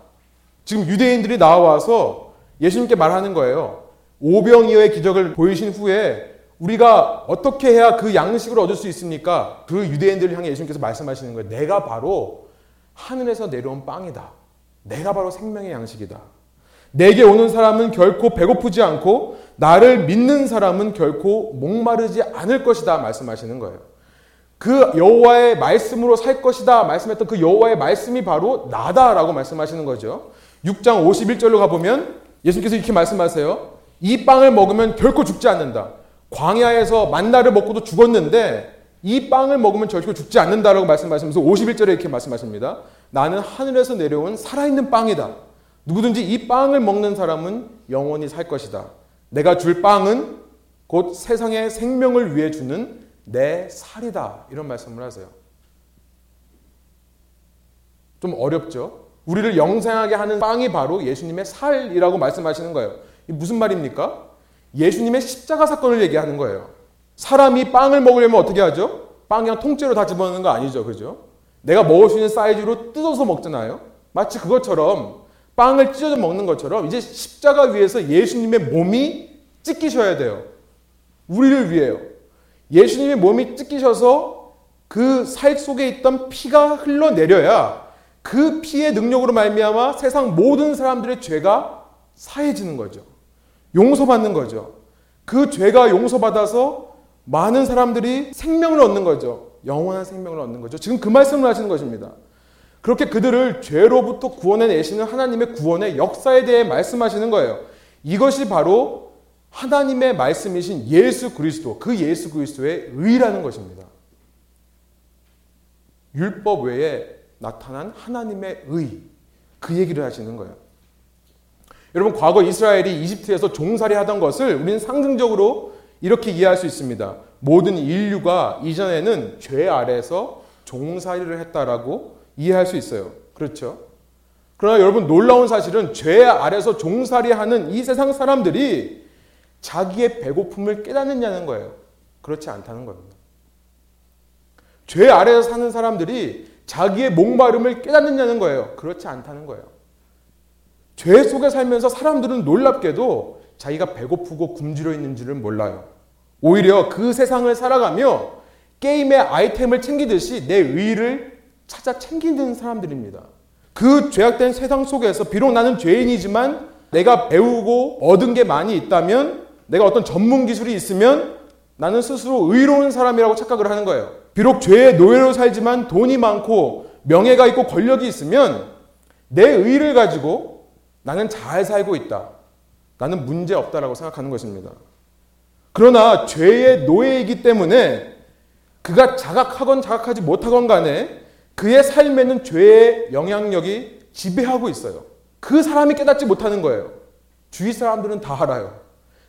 지금 유대인들이 나와서 예수님께 말하는 거예요. 오병이어의 기적을 보이신 후에 우리가 어떻게 해야 그 양식을 얻을 수 있습니까? 그 유대인들을 향해 예수님께서 말씀하시는 거예요. 내가 바로 하늘에서 내려온 빵이다. 내가 바로 생명의 양식이다. 내게 오는 사람은 결코 배고프지 않고 나를 믿는 사람은 결코 목마르지 않을 것이다 말씀하시는 거예요. 그 여호와의 말씀으로 살 것이다 말씀했던 그 여호와의 말씀이 바로 나다라고 말씀하시는 거죠. 육 장 오십일 절로 가보면 예수님께서 이렇게 말씀하세요. 이 빵을 먹으면 결코 죽지 않는다. 광야에서 만나를 먹고도 죽었는데 이 빵을 먹으면 절대로 죽지 않는다라고 말씀하시면서 오십일 절에 이렇게 말씀하십니다. 나는 하늘에서 내려온 살아있는 빵이다. 누구든지 이 빵을 먹는 사람은 영원히 살 것이다. 내가 줄 빵은 곧 세상의 생명을 위해 주는 내 살이다. 이런 말씀을 하세요. 좀 어렵죠? 우리를 영생하게 하는 빵이 바로 예수님의 살이라고 말씀하시는 거예요. 이게 무슨 말입니까? 예수님의 십자가 사건을 얘기하는 거예요. 사람이 빵을 먹으려면 어떻게 하죠? 빵 그냥 통째로 다 집어넣는 거 아니죠. 그죠? 내가 먹을 수 있는 사이즈로 뜯어서 먹잖아요. 마치 그것처럼 빵을 찢어서 먹는 것처럼 이제 십자가 위에서 예수님의 몸이 찢기셔야 돼요. 우리를 위해요. 예수님의 몸이 찢기셔서 그 살 속에 있던 피가 흘러내려야 그 피의 능력으로 말미암아 세상 모든 사람들의 죄가 사해지는 거죠. 용서받는 거죠. 그 죄가 용서받아서 많은 사람들이 생명을 얻는 거죠. 영원한 생명을 얻는 거죠. 지금 그 말씀을 하시는 것입니다. 그렇게 그들을 죄로부터 구원해내시는 하나님의 구원의 역사에 대해 말씀하시는 거예요. 이것이 바로 하나님의 말씀이신 예수 그리스도, 그 예수 그리스도의 의라는 것입니다. 율법 외에 나타난 하나님의 의, 그 얘기를 하시는 거예요. 여러분, 과거 이스라엘이 이집트에서 종살이 하던 것을 우리는 상징적으로 이렇게 이해할 수 있습니다. 모든 인류가 이전에는 죄 아래에서 종살이를 했다라고 이해할 수 있어요. 그렇죠? 그러나 여러분, 놀라운 사실은 죄 아래에서 종살이하는 이 세상 사람들이 자기의 배고픔을 깨닫느냐는 거예요. 그렇지 않다는 겁니다. 죄 아래에서 사는 사람들이 자기의 목마름을 깨닫느냐는 거예요. 그렇지 않다는 거예요. 죄 속에 살면서 사람들은 놀랍게도 자기가 배고프고 굶주려 있는지를 몰라요. 오히려 그 세상을 살아가며 게임의 아이템을 챙기듯이 내 의의를 찾아 챙기는 사람들입니다. 그 죄악된 세상 속에서 비록 나는 죄인이지만 내가 배우고 얻은 게 많이 있다면, 내가 어떤 전문 기술이 있으면 나는 스스로 의로운 사람이라고 착각을 하는 거예요. 비록 죄의 노예로 살지만 돈이 많고 명예가 있고 권력이 있으면 내 의의를 가지고 나는 잘 살고 있다, 나는 문제 없다라고 생각하는 것입니다. 그러나 죄의 노예이기 때문에 그가 자각하건 자각하지 못하건 간에 그의 삶에는 죄의 영향력이 지배하고 있어요. 그 사람이 깨닫지 못하는 거예요. 주위 사람들은 다 알아요.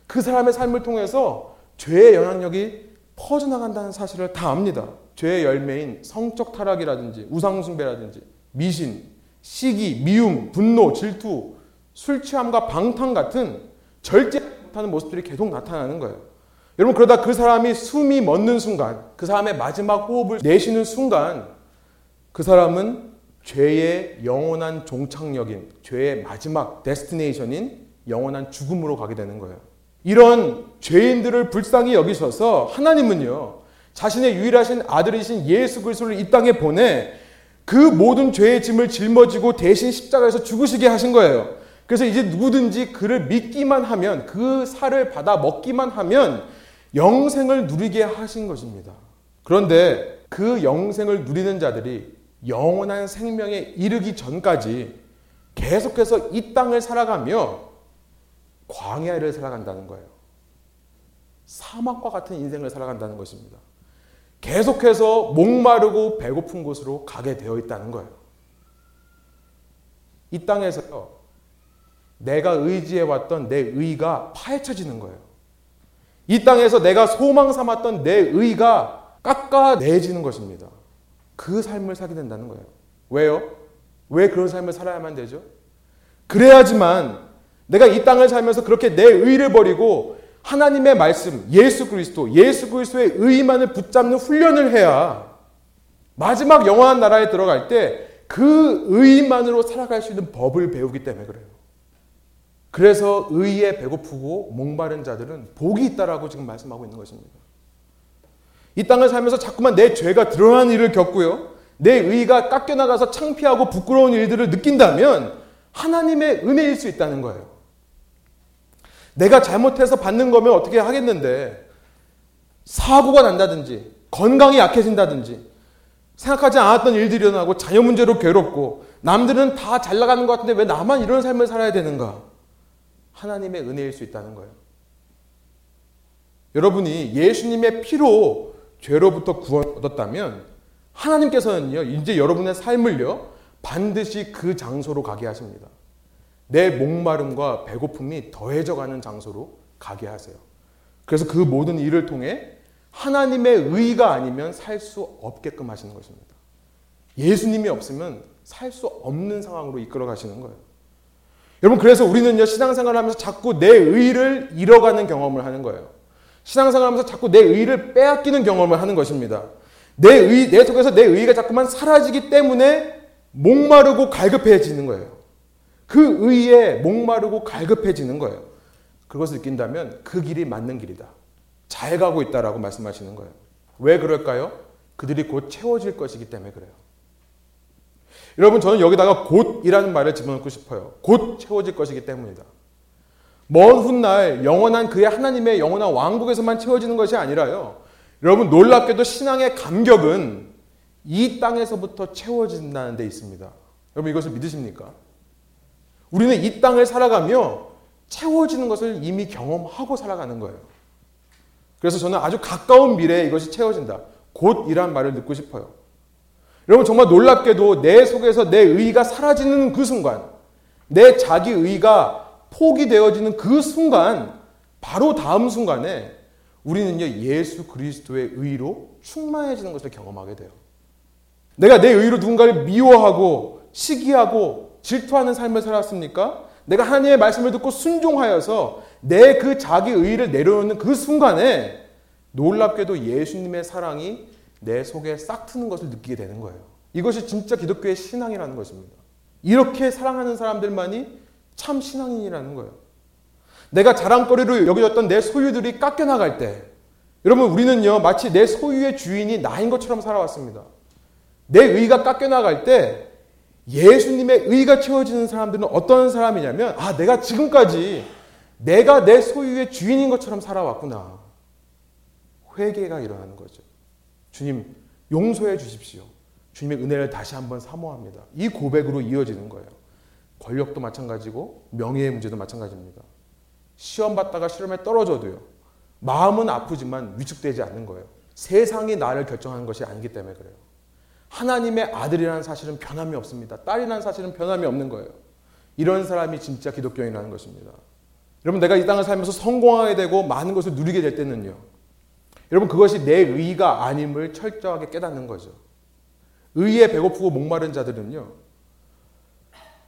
그 사람의 삶을 통해서 죄의 영향력이 퍼져나간다는 사실을 다 압니다. 죄의 열매인 성적 타락이라든지 우상숭배라든지 미신, 시기, 미움, 분노, 질투, 술 취함과 방탕 같은 절제하지 못하는 모습들이 계속 나타나는 거예요. 여러분, 그러다 그 사람이 숨이 멎는 순간, 그 사람의 마지막 호흡을 내쉬는 순간 그 사람은 죄의 영원한 종착역인, 죄의 마지막 데스티네이션인 영원한 죽음으로 가게 되는 거예요. 이런 죄인들을 불쌍히 여기셔서 하나님은요, 자신의 유일하신 아들이신 예수 그리스도를 이 땅에 보내 그 모든 죄의 짐을 짊어지고 대신 십자가에서 죽으시게 하신 거예요. 그래서 이제 누구든지 그를 믿기만 하면, 그 살을 받아 먹기만 하면 영생을 누리게 하신 것입니다. 그런데 그 영생을 누리는 자들이 영원한 생명에 이르기 전까지 계속해서 이 땅을 살아가며 광야를 살아간다는 거예요. 사막과 같은 인생을 살아간다는 것입니다. 계속해서 목마르고 배고픈 곳으로 가게 되어 있다는 거예요. 이 땅에서 내가 의지해왔던 내 의가 파헤쳐지는 거예요. 이 땅에서 내가 소망 삼았던 내 의가 깎아내지는 것입니다. 그 삶을 살게 된다는 거예요. 왜요? 왜 그런 삶을 살아야만 되죠? 그래야지만 내가 이 땅을 살면서 그렇게 내 의를 버리고 하나님의 말씀, 예수 그리스도, 예수 그리스도의 의만을 붙잡는 훈련을 해야 마지막 영원한 나라에 들어갈 때 그 의만으로 살아갈 수 있는 법을 배우기 때문에 그래요. 그래서 의에 배고프고 목마른 자들은 복이 있다라고 지금 말씀하고 있는 것입니다. 이 땅을 살면서 자꾸만 내 죄가 드러나는 일을 겪고요, 내 의가 깎여나가서 창피하고 부끄러운 일들을 느낀다면 하나님의 은혜일 수 있다는 거예요. 내가 잘못해서 받는 거면 어떻게 하겠는데, 사고가 난다든지 건강이 약해진다든지 생각하지 않았던 일들이 일어나고 자녀 문제로 괴롭고 남들은 다 잘 나가는 것 같은데 왜 나만 이런 삶을 살아야 되는가? 하나님의 은혜일 수 있다는 거예요. 여러분이 예수님의 피로 죄로부터 구원 얻었다면 하나님께서는요, 이제 여러분의 삶을요, 반드시 그 장소로 가게 하십니다. 내 목마름과 배고픔이 더해져가는 장소로 가게 하세요. 그래서 그 모든 일을 통해 하나님의 의가 아니면 살 수 없게끔 하시는 것입니다. 예수님이 없으면 살 수 없는 상황으로 이끌어 가시는 거예요. 여러분, 그래서 우리는요, 신앙생활을 하면서 자꾸 내 의를 잃어가는 경험을 하는 거예요. 신앙생활을 하면서 자꾸 내 의를 빼앗기는 경험을 하는 것입니다. 내 의, 내 속에서 내 의가 자꾸만 사라지기 때문에 목마르고 갈급해지는 거예요. 그 의에 목마르고 갈급해지는 거예요. 그것을 느낀다면 그 길이 맞는 길이다, 잘 가고 있다라고 말씀하시는 거예요. 왜 그럴까요? 그들이 곧 채워질 것이기 때문에 그래요. 여러분, 저는 여기다가 곧이라는 말을 집어넣고 싶어요. 곧 채워질 것이기 때문이다. 먼 훗날 영원한 그의 하나님의 영원한 왕국에서만 채워지는 것이 아니라요, 여러분, 놀랍게도 신앙의 감격은 이 땅에서부터 채워진다는 데 있습니다. 여러분, 이것을 믿으십니까? 우리는 이 땅을 살아가며 채워지는 것을 이미 경험하고 살아가는 거예요. 그래서 저는 아주 가까운 미래에 이것이 채워진다, 곧이란 말을 듣고 싶어요. 여러분, 정말 놀랍게도 내 속에서 내 의의가 사라지는 그 순간, 내 자기 의의가 포기되어지는 그 순간, 바로 다음 순간에 우리는요, 예수 그리스도의 의의로 충만해지는 것을 경험하게 돼요. 내가 내 의의로 누군가를 미워하고 시기하고 질투하는 삶을 살았습니까? 내가 하나님의 말씀을 듣고 순종하여서 내 그 자기 의의를 내려놓는 그 순간에 놀랍게도 예수님의 사랑이 내 속에 싹 트는 것을 느끼게 되는 거예요. 이것이 진짜 기독교의 신앙이라는 것입니다. 이렇게 사랑하는 사람들만이 참 신앙인이라는 거예요. 내가 자랑거리로 여겨졌던 내 소유들이 깎여나갈 때, 여러분, 우리는요, 마치 내 소유의 주인이 나인 것처럼 살아왔습니다. 내 의가 깎여나갈 때 예수님의 의가 채워지는 사람들은 어떤 사람이냐면, 아, 내가 지금까지 내가 내 소유의 주인인 것처럼 살아왔구나. 회개가 일어나는 거죠. 주님, 용서해 주십시오. 주님의 은혜를 다시 한번 사모합니다. 이 고백으로 이어지는 거예요. 권력도 마찬가지고 명예의 문제도 마찬가지입니다. 시험 받다가 시험에 떨어져도요, 마음은 아프지만 위축되지 않는 거예요. 세상이 나를 결정하는 것이 아니기 때문에 그래요. 하나님의 아들이라는 사실은 변함이 없습니다. 딸이라는 사실은 변함이 없는 거예요. 이런 사람이 진짜 기독교인이라는 것입니다. 여러분, 내가 이 땅을 살면서 성공하게 되고 많은 것을 누리게 될 때는요, 여러분, 그것이 내 의의가 아님을 철저하게 깨닫는 거죠. 의의에 배고프고 목마른 자들은요,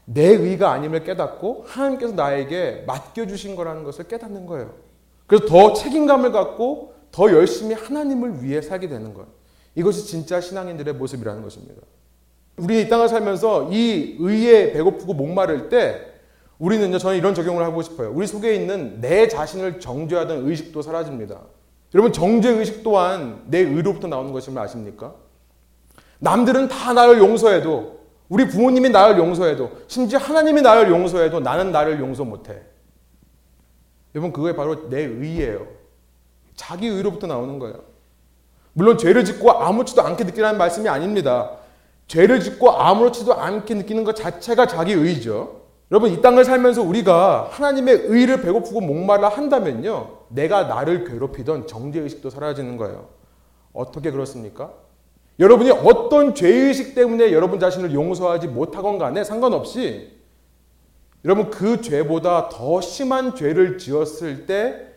내 의의가 아님을 깨닫고 하나님께서 나에게 맡겨주신 거라는 것을 깨닫는 거예요. 그래서 더 책임감을 갖고 더 열심히 하나님을 위해 살게 되는 거예요. 이것이 진짜 신앙인들의 모습이라는 것입니다. 우리 이 땅을 살면서 이 의의에 배고프고 목마를 때 우리는요, 저는 이런 적용을 하고 싶어요. 우리 속에 있는 내 자신을 정죄하던 의식도 사라집니다. 여러분, 정죄의식 또한 내 의로부터 나오는 것임을 아십니까? 남들은 다 나를 용서해도, 우리 부모님이 나를 용서해도, 심지어 하나님이 나를 용서해도 나는 나를 용서 못해. 여러분, 그게 바로 내 의예요. 자기 의로부터 나오는 거예요. 물론 죄를 짓고 아무렇지도 않게 느끼라는 말씀이 아닙니다. 죄를 짓고 아무렇지도 않게 느끼는 것 자체가 자기 의죠. 여러분, 이 땅을 살면서 우리가 하나님의 의를 배고프고 목말라 한다면요, 내가 나를 괴롭히던 정죄의식도 사라지는 거예요. 어떻게 그렇습니까? 여러분이 어떤 죄의식 때문에 여러분 자신을 용서하지 못하건 간에 상관없이, 여러분, 그 죄보다 더 심한 죄를 지었을 때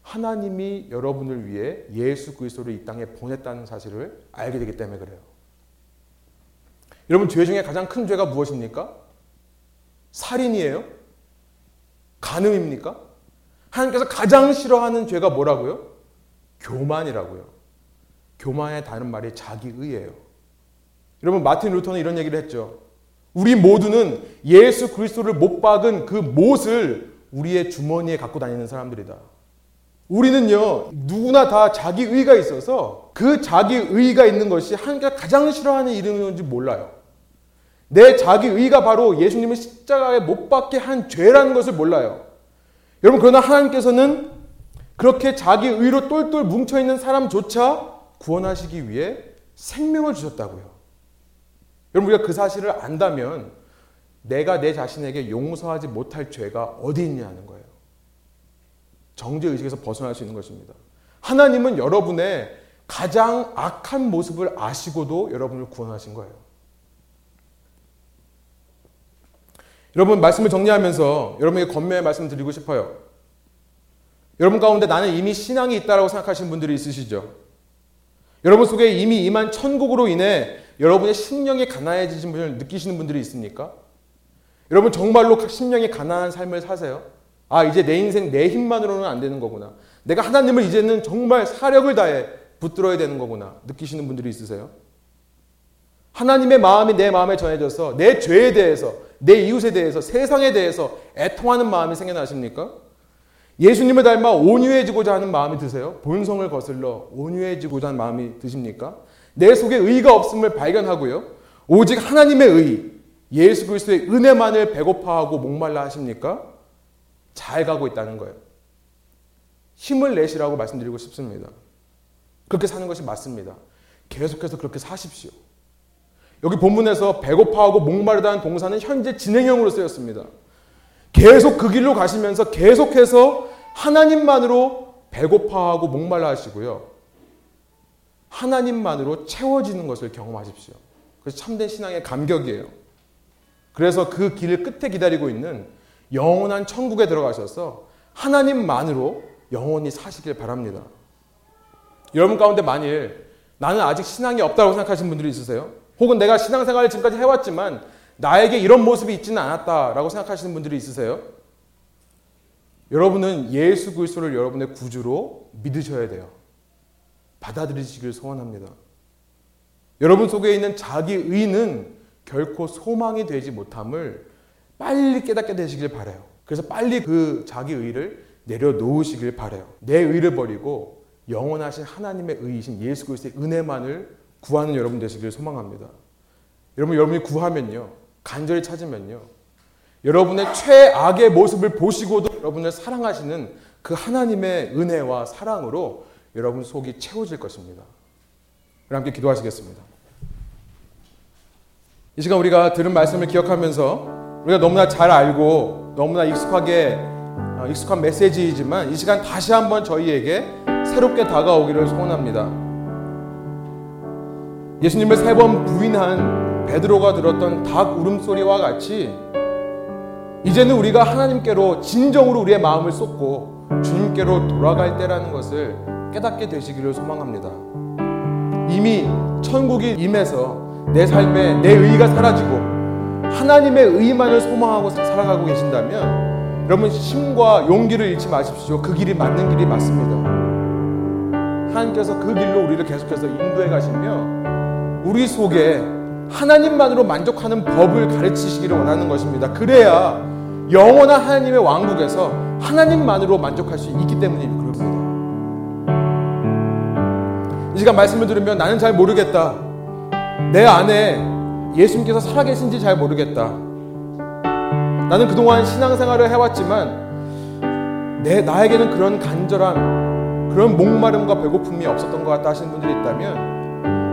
하나님이 여러분을 위해 예수 그리스도를 이 땅에 보냈다는 사실을 알게 되기 때문에 그래요. 여러분, 죄 중에 가장 큰 죄가 무엇입니까? 살인이에요? 간음입니까? 하나님께서 가장 싫어하는 죄가 뭐라고요? 교만이라고요. 교만의 다른 말이 자기의예요. 여러분, 마틴 루터는 이런 얘기를 했죠. 우리 모두는 예수 그리스도를 못 박은 그 못을 우리의 주머니에 갖고 다니는 사람들이다. 우리는요, 누구나 다 자기의가 있어서 그 자기의가 있는 것이 하나님께서 가장 싫어하는 일인 건지 몰라요. 내 자기의가 바로 예수님을 십자가에 못 박게 한 죄라는 것을 몰라요. 여러분, 그러나 하나님께서는 그렇게 자기의로 똘똘 뭉쳐있는 사람조차 구원하시기 위해 생명을 주셨다고요. 여러분, 우리가 그 사실을 안다면 내가 내 자신에게 용서하지 못할 죄가 어디 있냐는 거예요. 정죄의식에서 벗어날 수 있는 것입니다. 하나님은 여러분의 가장 악한 모습을 아시고도 여러분을 구원하신 거예요. 여러분, 말씀을 정리하면서 여러분에게 권면의 말씀 드리고 싶어요. 여러분 가운데 나는 이미 신앙이 있다라고 생각하시는 분들이 있으시죠. 여러분 속에 이미 임한 천국으로 인해 여러분의 심령이 가난해지신 분을 느끼시는 분들이 있습니까? 여러분 정말로 심령이 가난한 삶을 사세요? 아, 이제 내 인생 내 힘만으로는 안 되는 거구나. 내가 하나님을 이제는 정말 사력을 다해 붙들어야 되는 거구나 느끼시는 분들이 있으세요? 하나님의 마음이 내 마음에 전해져서 내 죄에 대해서, 내 이웃에 대해서, 세상에 대해서 애통하는 마음이 생겨나십니까? 예수님을 닮아 온유해지고자 하는 마음이 드세요? 본성을 거슬러 온유해지고자 하는 마음이 드십니까? 내 속에 의가 없음을 발견하고요, 오직 하나님의 의, 예수 그리스도의 은혜만을 배고파하고 목말라 하십니까? 잘 가고 있다는 거예요. 힘을 내시라고 말씀드리고 싶습니다. 그렇게 사는 것이 맞습니다. 계속해서 그렇게 사십시오. 여기 본문에서 배고파하고 목마르다는 동사는 현재 진행형으로 쓰였습니다. 계속 그 길로 가시면서 계속해서 하나님만으로 배고파하고 목말라 하시고요, 하나님만으로 채워지는 것을 경험하십시오. 그래서 참된 신앙의 감격이에요. 그래서 그 길 끝에 기다리고 있는 영원한 천국에 들어가셔서 하나님만으로 영원히 사시길 바랍니다. 여러분 가운데 만일 나는 아직 신앙이 없다고 생각하시는 분들이 있으세요? 혹은 내가 신앙생활을 지금까지 해왔지만 나에게 이런 모습이 있지는 않았다라고 생각하시는 분들이 있으세요? 여러분은 예수 그리스도를 여러분의 구주로 믿으셔야 돼요. 받아들이시길 소원합니다. 여러분 속에 있는 자기 의는 결코 소망이 되지 못함을 빨리 깨닫게 되시길 바라요. 그래서 빨리 그 자기 의를 내려놓으시길 바라요. 내 의를 버리고 영원하신 하나님의 의이신 예수 그리스도의 은혜만을 구하는 여러분 되시길 소망합니다. 여러분, 여러분이 구하면요, 간절히 찾으면요, 여러분의 최악의 모습을 보시고도 여러분을 사랑하시는 그 하나님의 은혜와 사랑으로 여러분 속이 채워질 것입니다. 우리 함께 기도하시겠습니다. 이 시간 우리가 들은 말씀을 기억하면서, 우리가 너무나 잘 알고 너무나 익숙하게 익숙한 메시지이지만 이 시간 다시 한번 저희에게 새롭게 다가오기를 소원합니다. 예수님을 세 번 부인한 베드로가 들었던 닭 울음소리와 같이 이제는 우리가 하나님께로 진정으로 우리의 마음을 쏟고 주님께로 돌아갈 때라는 것을 깨닫게 되시기를 소망합니다. 이미 천국이 임해서 내 삶에 내 의의가 사라지고 하나님의 의의만을 소망하고 살아가고 계신다면 여러분 힘과 용기를 잃지 마십시오. 그 길이 맞는 길이 맞습니다. 하나님께서 그 길로 우리를 계속해서 인도해 가시며 우리 속에 하나님만으로 만족하는 법을 가르치시기를 원하는 것입니다. 그래야 영원한 하나님의 왕국에서 하나님만으로 만족할 수 있기 때문이 그렇습니다. 이 시간 말씀을 들으면 나는 잘 모르겠다, 내 안에 예수님께서 살아계신지 잘 모르겠다, 나는 그동안 신앙생활을 해왔지만 내, 나에게는 그런 간절함, 그런 목마름과 배고픔이 없었던 것 같다 하시는 분들이 있다면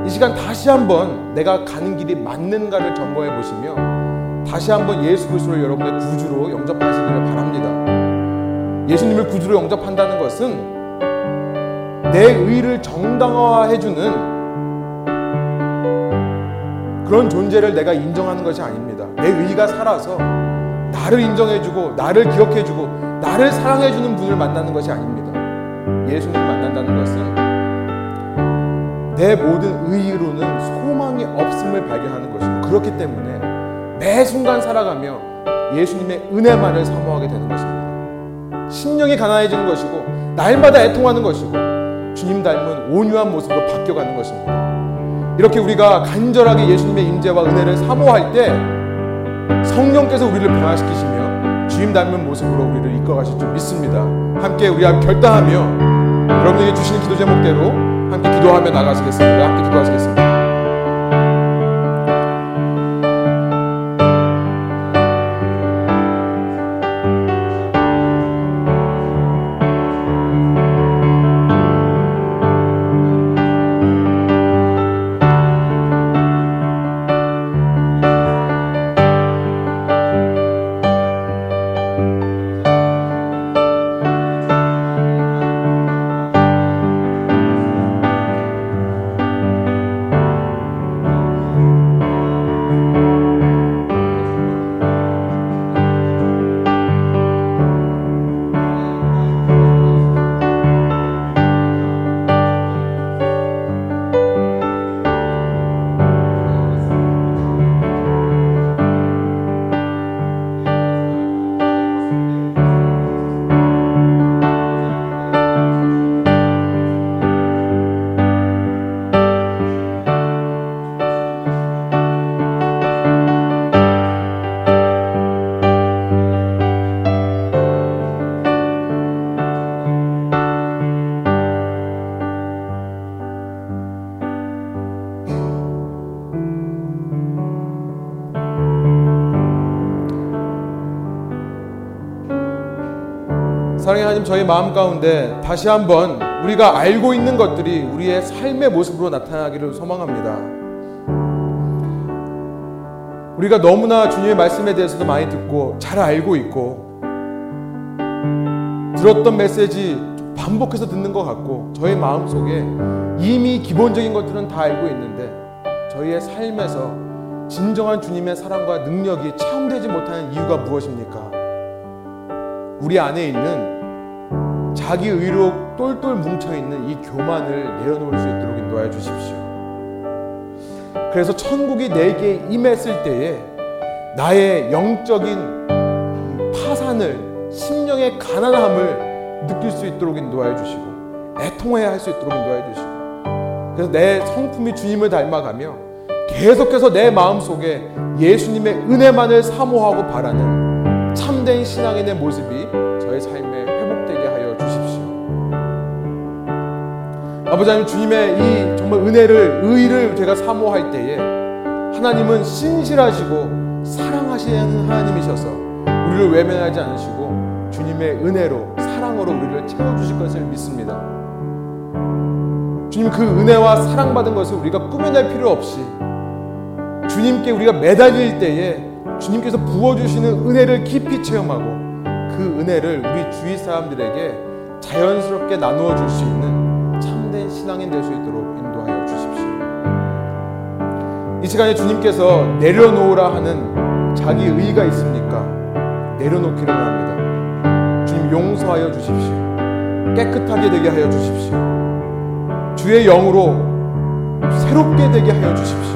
이 시간 다시 한번 내가 가는 길이 맞는가를 점검해 보시며 다시 한번 예수 그리스도를 여러분의 구주로 영접하시기를 바랍니다. 예수님을 구주로 영접한다는 것은 내 의를 정당화해주는 그런 존재를 내가 인정하는 것이 아닙니다. 내 의가 살아서 나를 인정해주고 나를 기억해주고 나를 사랑해주는 분을 만나는 것이 아닙니다. 예수님을 만난다는 것은 내 모든 의의로는 소망이 없음을 발견하는 것이고, 그렇기 때문에 매 순간 살아가며 예수님의 은혜만을 사모하게 되는 것입니다. 심령이 가난해지는 것이고, 날마다 애통하는 것이고, 주님 닮은 온유한 모습으로 바뀌어가는 것입니다. 이렇게 우리가 간절하게 예수님의 임재와 은혜를 사모할 때 성령께서 우리를 변화시키시며 주님 닮은 모습으로 우리를 이끌어가실 줄 믿습니다. 함께 우리가 결단하며 여러분에게 주시는 기도 제목대로 함께 기도하며 나가시겠습니다. 함께 기도하시겠습니다. 사랑의 하나님, 저희 마음 가운데 다시 한번 우리가 알고 있는 것들이 우리의 삶의 모습으로 나타나기를 소망합니다. 우리가 너무나 주님의 말씀에 대해서도 많이 듣고 잘 알고 있고 들었던 메시지 반복해서 듣는 것 같고 저희 마음속에 이미 기본적인 것들은 다 알고 있는데 저희의 삶에서 진정한 주님의 사랑과 능력이 체험되지 못하는 이유가 무엇입니까? 우리 안에 있는 자기 의로 똘똘 뭉쳐있는 이 교만을 내려놓을 수 있도록 인도하여 주십시오. 그래서 천국이 내게 임했을 때에 나의 영적인 파산을, 심령의 가난함을 느낄 수 있도록 인도하여 주시고 애통해야 할 수 있도록 인도하여 주시고, 그래서 내 성품이 주님을 닮아가며 계속해서 내 마음속에 예수님의 은혜만을 사모하고 바라는 참된 신앙인의 모습이 저희 삶에 회복되게 하여 주십시오. 아버지 하나님, 주님의 이 정말 은혜를, 의의를 제가 사모할 때에 하나님은 신실하시고 사랑하시는 하나님이셔서 우리를 외면하지 않으시고 주님의 은혜로, 사랑으로 우리를 채워주실 것을 믿습니다. 주님, 그 은혜와 사랑받은 것을 우리가 꾸며낼 필요 없이 주님께 우리가 매달릴 때에 주님께서 부어주시는 은혜를 깊이 체험하고 그 은혜를 우리 주위 사람들에게 자연스럽게 나누어 줄 수 있는 참된 신앙인 될 수 있도록 인도하여 주십시오. 이 시간에 주님께서 내려놓으라 하는 자기 의의가 있습니까? 내려놓기를 합니다. 주님, 용서하여 주십시오. 깨끗하게 되게 하여 주십시오. 주의 영으로 새롭게 되게 하여 주십시오.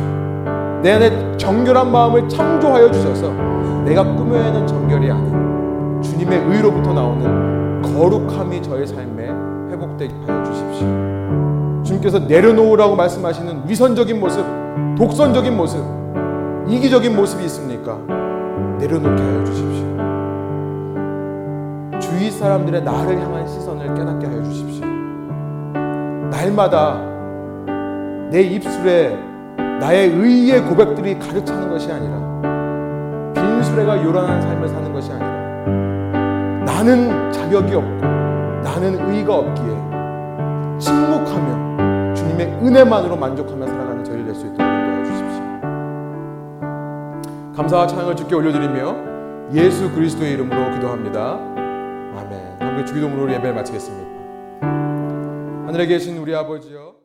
내 안에 정결한 마음을 창조하여 주셔서 내가 꾸며야 하는 정결이 아닌 주님의 의로부터 나오는 거룩함이 저의 삶에 회복되게 하여 주십시오. 주님께서 내려놓으라고 말씀하시는 위선적인 모습, 독선적인 모습, 이기적인 모습이 있습니까? 내려놓게 하여 주십시오. 주위 사람들의 나를 향한 시선을 깨닫게 하여 주십시오. 날마다 내 입술에 나의 의의 고백들이 가득 차는 것이 아니라, 빈수레가 요란한 삶을 사는 것이 아니라, 나는 자격이 없고 나는 의의가 없기에 침묵하며 주님의 은혜만으로 만족하며 살아가는 저희를 될 수 있도록 인도해 주십시오. 감사와 찬양을 주께 올려드리며 예수 그리스도의 이름으로 기도합니다. 아멘. 함께 주기도문으로 예배를 마치겠습니다. 하늘에 계신 우리 아버지여,